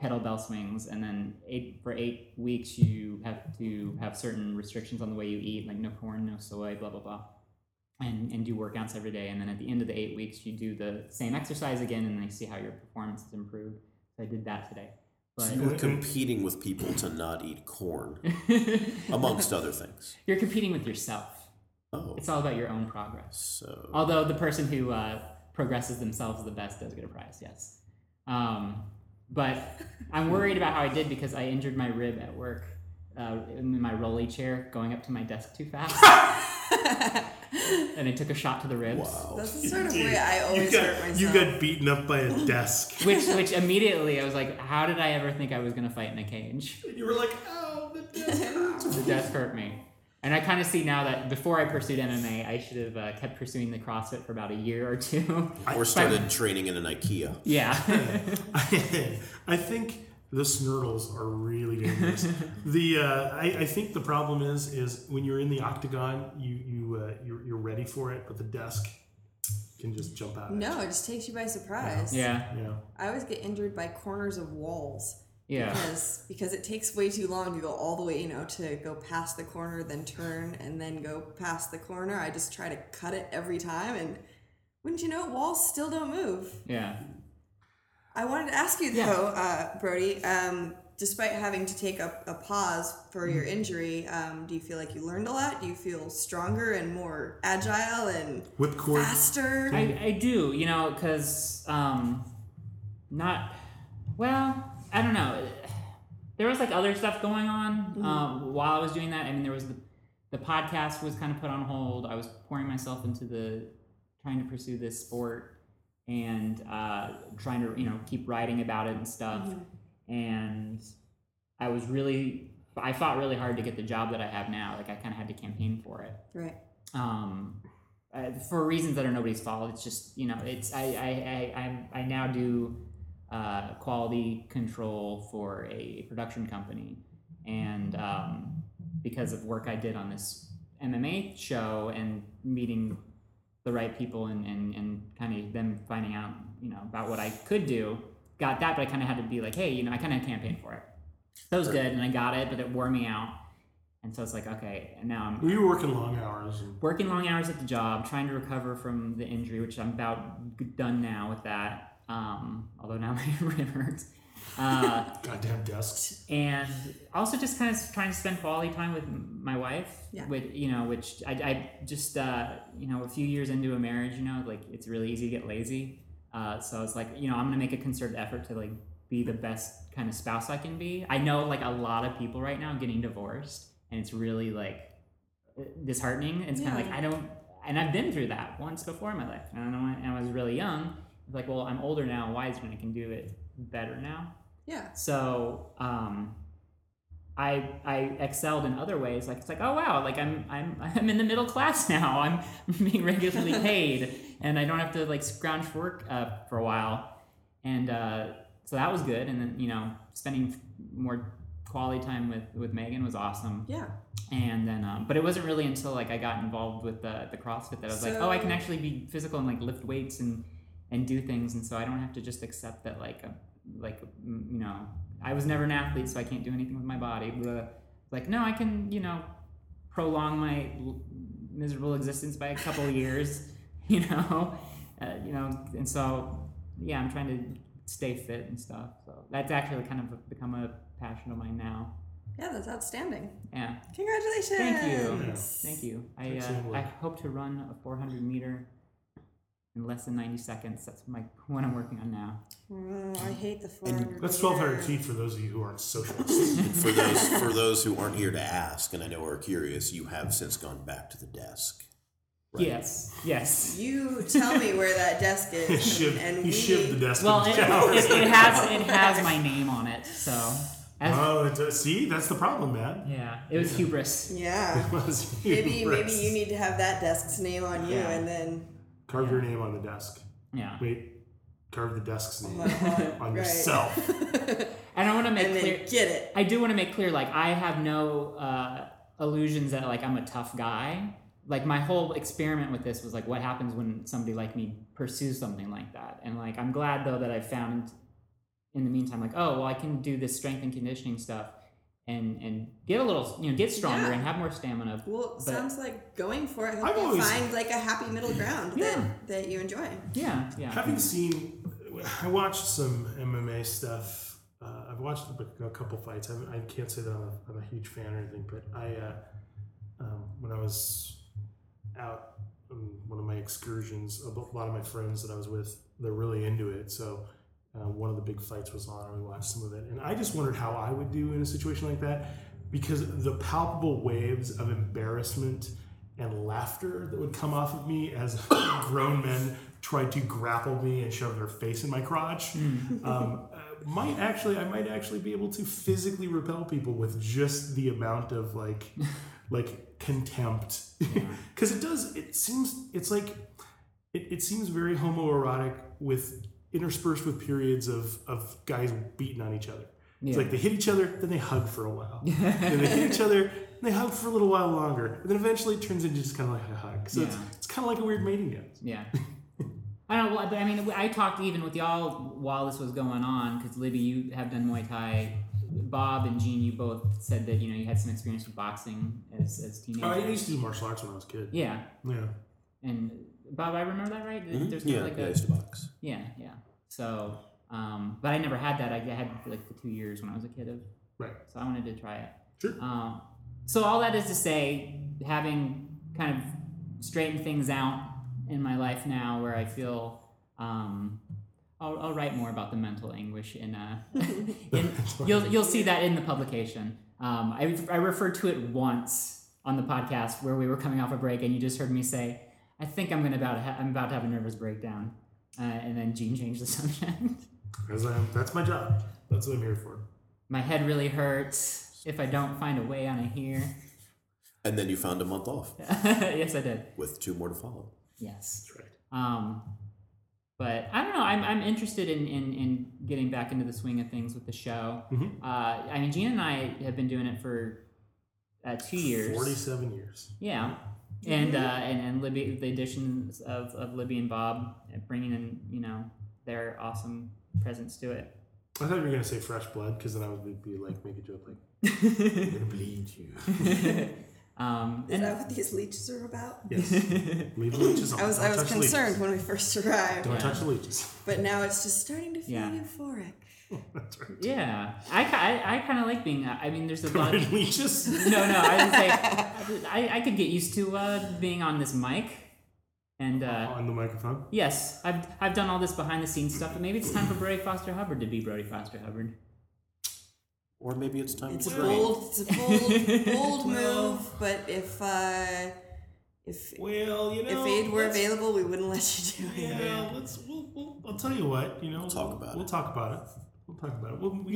kettlebell swings, and then for 8 weeks you have to have certain restrictions on the way you eat, like no corn, no soy, blah blah blah, and do workouts every day. And then at the end of the 8 weeks, you do the same exercise again, and they see how your performance has improved. So I did that today. So you're competing with people to not eat corn, amongst other things. You're competing with yourself. Oh, it's all about your own progress. So, although the person who progresses themselves the best does get a prize, yes. But I'm worried about how I did, because I injured my rib at work in my rolly chair, going up to my desk too fast. And I took a shot to the ribs. Wow. That's the sort of way I always hurt myself. You got beaten up by a desk. Which immediately I was like, how did I ever think I was going to fight in a cage? You were like, oh, the desk hurt. The desk hurt me. And I kind of see now that before I pursued MMA, I should have kept pursuing the CrossFit for about a year or two. Or started training in an IKEA. Yeah. I think the snurtles are really dangerous. I think the problem is when you're in the octagon, you're ready for it, but the desk can just jump out. No, it just takes you by surprise. Yeah. I always get injured by corners of walls. Yeah, because it takes way too long to go all the way, to go past the corner, then turn, and then go past the corner. I just try to cut it every time, and wouldn't you know, walls still don't move. Yeah. I wanted to ask you, though, Brody, despite having to take a pause for your injury, do you feel like you learned a lot? Do you feel stronger and more agile and Whipcord. Faster? I do, because I don't know. There was other stuff going on while I was doing that. I mean, there was the podcast was kind of put on hold. I was pouring myself into trying to pursue this sport and trying to keep writing about it and stuff. Mm-hmm. And I fought really hard to get the job that I have now. I kind of had to campaign for it, right? For reasons that are nobody's fault. It's just I now do. Quality control for a production company, and because of work I did on this MMA show and meeting the right people and kind of them finding out about what I could do, got that, but I kind of had to be like, hey, I kind of campaigned for it. That was good, and I got it, but it wore me out, and so it's like, okay, and now I'm... You were working long hours. Working long hours at the job, trying to recover from the injury, which I'm about done now with that. Although now my rib hurts. Goddamn desks. And also just kind of trying to spend quality time with my wife. Yeah. With which I just a few years into a marriage, it's really easy to get lazy. So it's like I'm gonna make a concerted effort to be the best kind of spouse I can be. I know a lot of people right now getting divorced, and it's really disheartening. And it's kind of I've been through that once before in my life, and I was really young. I'm older now, wiser, and I can do it better now. Yeah. So I excelled in other ways. Oh wow, I'm in the middle class now. I'm being regularly paid, and I don't have to scrounge for work for a while. And so that was good. And then spending more quality time with Megan was awesome. Yeah. And then, but it wasn't really until I got involved with the CrossFit that I was I can actually be physical and lift weights and do things, and so I don't have to just accept that I was never an athlete, so I can't do anything with my body. Blah. No, I can prolong my miserable existence by a couple of years, and so I'm trying to stay fit and stuff. So that's actually kind of become a passion of mine now. Yeah, that's outstanding. Yeah, congratulations. Thank you. Yeah. Thank you. I hope to run a 400-meter. In less than 90 seconds. That's what I'm working on now. I hate the 400. That's 1,200 feet for those of you who aren't socialists. for those who aren't here to ask, and I know are curious, you have since gone back to the desk. Right? Yes. You tell me where that desk is. He shivved the desk. Well, it has my name on it, so See, that's the problem, man. Yeah, it was hubris. Yeah, it was hubris. Maybe you need to have that desk's name on you, and then carve your name on the desk. Yeah. Wait, carve the desk's name on yourself. And I want to make clear. Get it? I do want to make clear. Like, I have no illusions that like I'm a tough guy. Like, my whole experiment with this was like, what happens when somebody like me pursues something like that? And like, I'm glad though that I found, in the meantime, like, oh well, I can do this strength and conditioning stuff and get a little, get stronger and have more stamina. Well, it sounds like going for it. I've always find like a happy middle ground that you enjoy. Yeah, yeah. I watched some MMA stuff. I've watched a couple fights. I can't say that I'm a huge fan or anything, but when I was out on one of my excursions, a lot of my friends that I was with, they're really into it. So one of the big fights was on, and we watched some of it. And I just wondered how I would do in a situation like that, because the palpable waves of embarrassment and laughter that would come off of me as grown men tried to grapple me and shove their face in my crotch, I might actually be able to physically repel people with just the amount of like contempt, because it seems very homoerotic, with interspersed with periods of guys beating on each other. It's like they hit each other, then they hug for a while, then they hit each other, and they hug for a little while longer, and then eventually it turns into just kind of like a hug. So it's kind of like a weird mating dance. Yeah. I don't know, but I mean, I talked even with y'all while this was going on, because Libby, you have done Muay Thai. Bob and Gene, you both said that you had some experience with boxing as teenagers. Oh, I used to do martial arts when I was a kid. Yeah. Yeah. And Bob, I remember that right? Mm-hmm. There's I used to box. Yeah, yeah. So, but I never had that. I had like the 2 years when I was a kid. So I wanted to try it. Sure. So all that is to say, having kind of straightened things out in my life now, where I feel I'll write more about the mental anguish you'll see that in the publication. I referred to it once on the podcast where we were coming off a break, and you just heard me say, "I think I'm about to have a nervous breakdown," and then Gene changed the subject. That's my job. That's what I'm here for. My head really hurts. If I don't find a way on it here. And then you found a month off. Yes, I did. With two more to follow. Yes. That's right. But I don't know. I'm interested in getting back into the swing of things with the show. Mm-hmm. I mean, Gina and I have been doing it for 2 years. 47 years. Yeah. And Libby, the additions of Libby and Bob, bringing in, their awesome presence to it. I thought you were going to say fresh blood, because then I would be like, make a joke like, I'm going to bleed you. Is that what these leeches are about? Yes. Leave the leeches on. I was concerned when we first arrived. Don't touch the leeches. But now it's just starting to feel euphoric. Oh, that's right. Yeah. I kind of like being, I mean, there's a lot of leeches. No, I was like, I could get used to being on this mic. And on the microphone? Yes. I've done all this behind the scenes stuff, but maybe it's time for Brody Foster Hubbard to be Brody Foster Hubbard. Or maybe it's time to break. It's a bold move, but if aid were available, we wouldn't let you do it. Yeah, I'll tell you what, We'll talk about it. We'll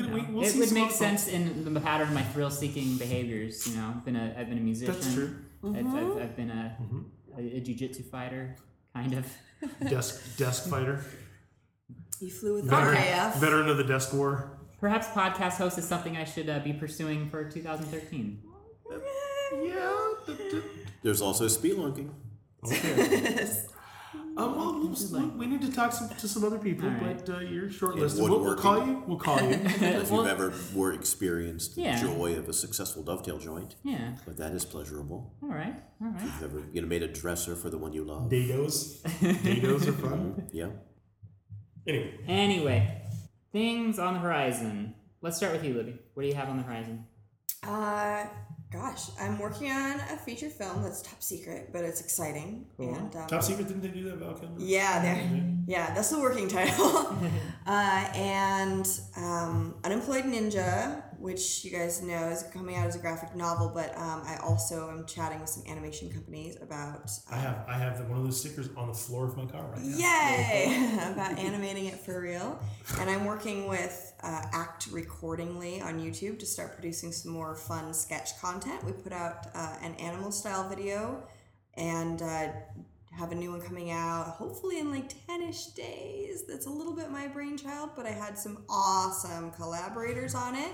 it would make sense in the pattern of my thrill-seeking behaviors. I've been a musician. That's true. Mm-hmm. I've been a jiu-jitsu fighter, kind of. Desk fighter. You flew with RAF. Veteran of the desk war. Perhaps podcast host is something I should be pursuing for 2013. Yeah. There's also spelunking. Okay. Yes. We need to talk to some other people, right. But you're shortlisted. We'll call you. If you've ever experienced the joy of a successful dovetail joint. Yeah. But that is pleasurable. All right. If you've ever made a dresser for the one you love. Dados are fun. Yeah. Anyway. Things on the horizon. Let's start with you, Libby. What do you have on the horizon? I'm working on a feature film that's top secret, but it's exciting. Cool. And, top secret? Didn't they do that, Val Kilmer? Yeah, that's the working title. And Unemployed Ninja, which you guys know is coming out as a graphic novel, but I also am chatting with some animation companies about... I have one of those stickers on the floor of my car right now. Yay! About animating it for real. And I'm working with Act Recordingly on YouTube to start producing some more fun sketch content. We put out an animal-style video and have a new one coming out hopefully in like 10-ish days. That's a little bit my brainchild, but I had some awesome collaborators on it.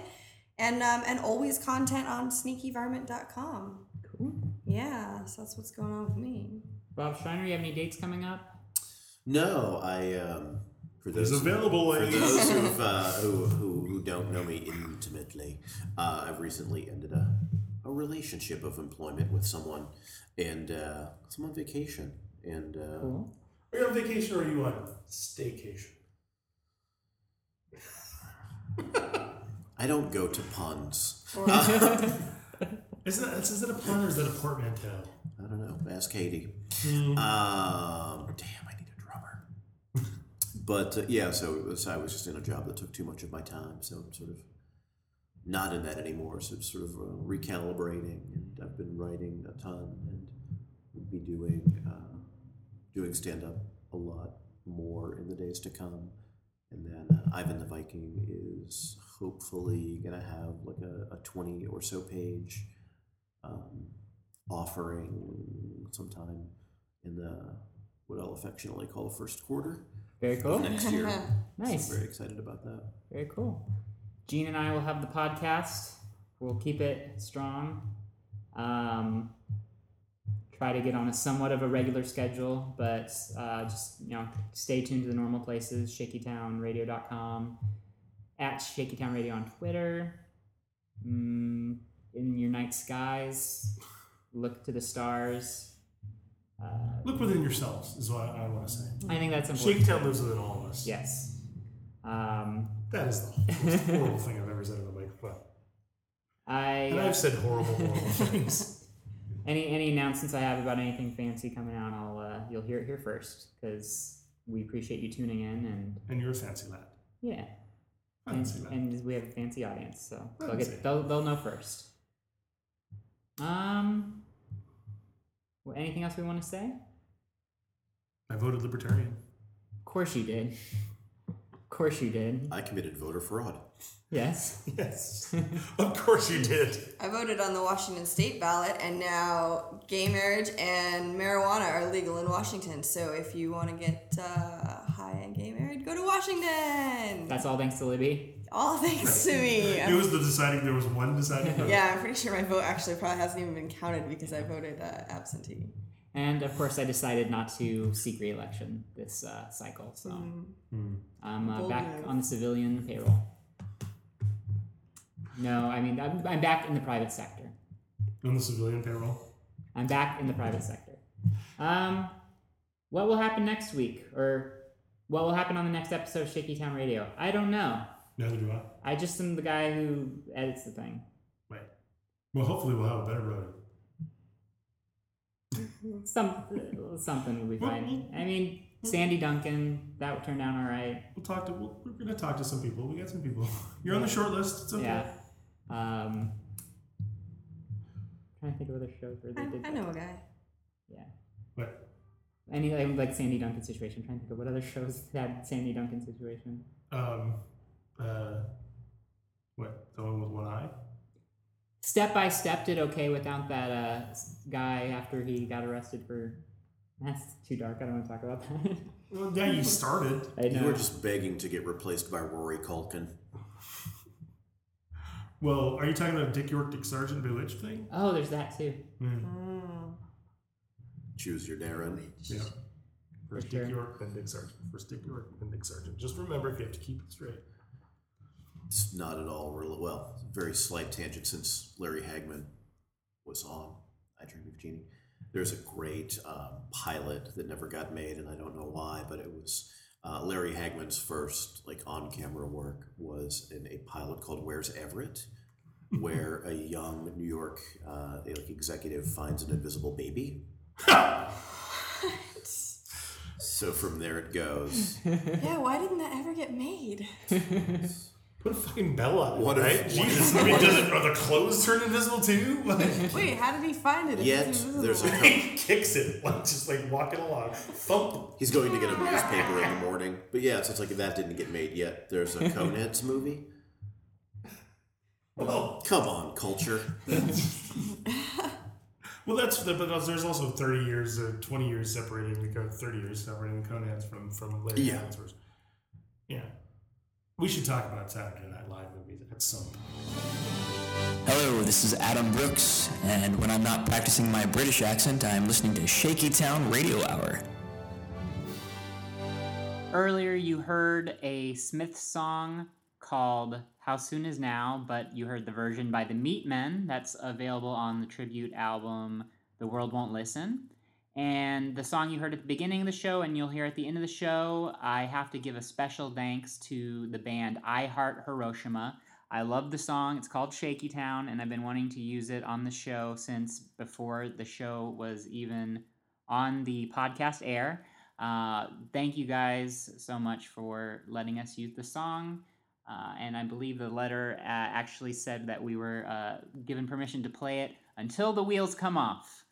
And always content on sneakyvarmint.com. Cool. Yeah, so that's what's going on with me. Bob Schreier, you have any dates coming up? No, I for those who don't know me intimately, I've recently ended a relationship of employment with someone, and I'm on vacation. And cool. Are you on vacation or are you on staycation? I don't go to puns. Is it a pun or is that a portmanteau? I don't know. Ask Katie. Damn, I need a drummer. But yeah, so I was just in a job that took too much of my time, so I'm sort of not in that anymore. So it's sort of recalibrating, and I've been writing a ton, and would be doing stand up a lot more in the days to come. And then Ivan the Viking is hopefully going to have like a 20 or so page offering sometime in the what I'll affectionately call the first quarter. Very cool. Next year. Nice. So I'm very excited about that. Very cool. Gene and I will have the podcast. We'll keep it strong. Try to get on a somewhat of a regular schedule, but just stay tuned to the normal places, shakytownradio.com, at shakytownradio on Twitter, in your night skies, look to the stars. Look within yourselves is what I want to say. I think that's important. Shakytown lives within all of us. Yes. That is the most horrible thing I've ever said on the microphone. And I've said horrible things. Any announcements I have about anything fancy coming out, you'll hear it here first, because we appreciate you tuning in. And you're a fancy lad. Yeah. Fancy lad. And we have a fancy audience, so they'll know first. Anything else we want to say? I voted Libertarian. Of course you did. Of course you did. I committed voter fraud. Yes. Yes. Of course you did. I voted on the Washington state ballot, and now gay marriage and marijuana are legal in Washington. So if you want to get high and gay married, go to Washington. That's all thanks to Libby. All thanks to me. It was there was one deciding vote. Yeah, I'm pretty sure my vote actually probably hasn't even been counted because I voted absentee. And of course, I decided not to seek re-election this cycle. So I'm back on the civilian payroll. No, I mean, I'm back in the private sector. On the civilian payroll? I'm back in the private sector. What will happen next week? Or what will happen on the next episode of Shaky Town Radio? I don't know. Neither do I. I just am the guy who edits the thing. Right. Well, hopefully we'll have a better road. Something will be fine. I mean, Sandy Duncan, that turned out all right. We're going to talk to some people. We got some people. You're on the short list. It's okay. Yeah. Trying to think of other shows where they did. I know a guy. Yeah. What? Any like Sandy Duncan situation. I'm trying to think of what other shows had Sandy Duncan situation. What? The one with one eye. Step by Step did okay without that guy after he got arrested for... That's too dark. I don't want to talk about that. Well, yeah, you started. I know. You were just begging to get replaced by Rory Culkin. Well, are you talking about Dick York, Dick Sargent, Village thing? Oh, there's that too. Mm. Oh. Choose your Darren. Yeah. First Dick York, then Dick Sargent. First Dick York, then Dick Sargent. Just remember, if you have to keep it straight. It's not at all really well. Very slight tangent since Larry Hagman was on I Dream of Jeannie. There's a great pilot that never got made, and I don't know why, but it was Larry Hagman's first like on-camera work was in a pilot called Where's Everett, where a young New York executive finds an invisible baby. So from there it goes. Yeah, why didn't that ever get made? Put a fucking bell on it, right? Jesus, I mean, are the clothes turn invisible too? Like, wait, how did he find it? Yet, there's a he kicks it, like, just like walking along. Thump. He's going to get a newspaper in the morning. But yeah, so it's like that didn't get made yet. There's a Coneheads movie. Well, come on, culture. Well, but there's also 30 years, 20 years separating, 30 years separating Coneheads from later announcers. Yeah. We should talk about Saturday Night Live movies at some point. Hello, this is Adam Brooks, and when I'm not practicing my British accent, I'm listening to Shaky Town Radio Hour. Earlier you heard a Smith song called How Soon Is Now, but you heard the version by the Meat Men that's available on the tribute album The World Won't Listen. And the song you heard at the beginning of the show and you'll hear at the end of the show, I have to give a special thanks to the band I Heart Hiroshima. I love the song. It's called Shaky Town, and I've been wanting to use it on the show since before the show was even on the podcast air. Thank you guys so much for letting us use the song. And I believe the letter actually said that we were given permission to play it until the wheels come off.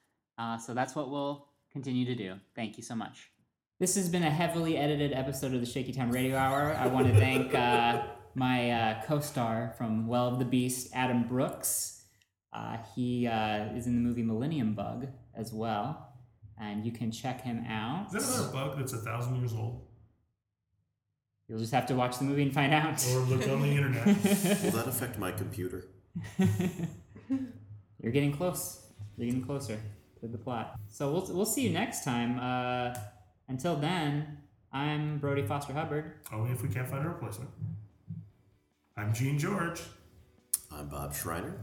So that's what we'll continue to do. Thank you so much. This has been a heavily edited episode of the Shaky Town Radio Hour. I want to thank my co-star from Well of the Beast, Adam Brooks. He is in the movie Millennium Bug as well, and you can check him out. Is that another bug that's 1,000 years old? You'll just have to watch the movie and find out. Or look on the internet. Will that affect my computer? You're getting close. You're getting closer to the plot. So we'll see you next time. Until then, I'm Brody Foster Hubbard. Only if we can't find a replacement. I'm Gene George. I'm Bob Schreier.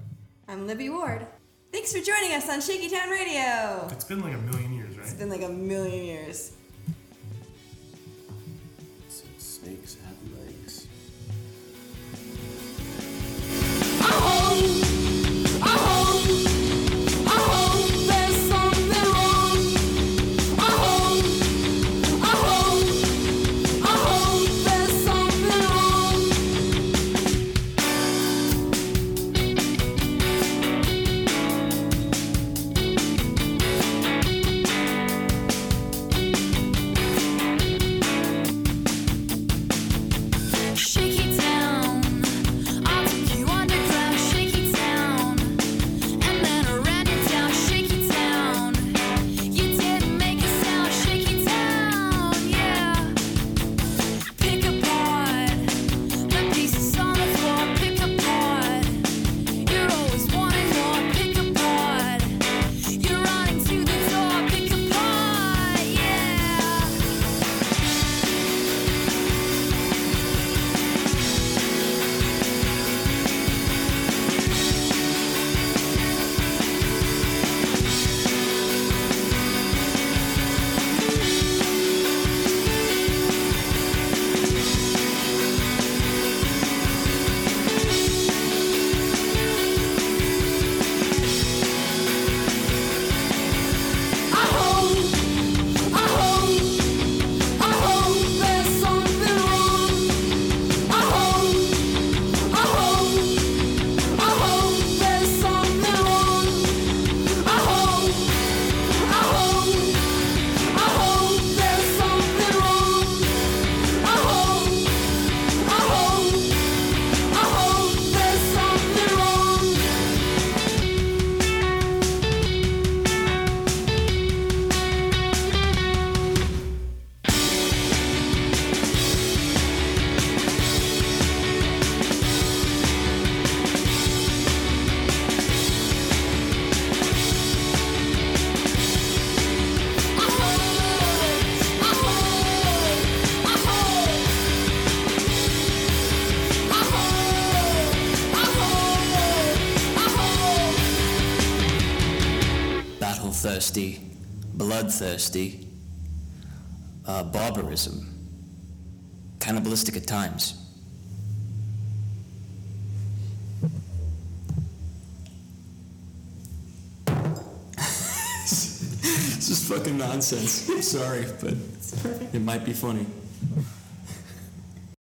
I'm Libby Ward. Thanks for joining us on Shaky Town Radio. It's been like a million years, right? It's been like a million years. Since snakes have legs. Thirsty, bloodthirsty, barbarism, cannibalistic at times. This is fucking nonsense. Sorry, but it might be funny.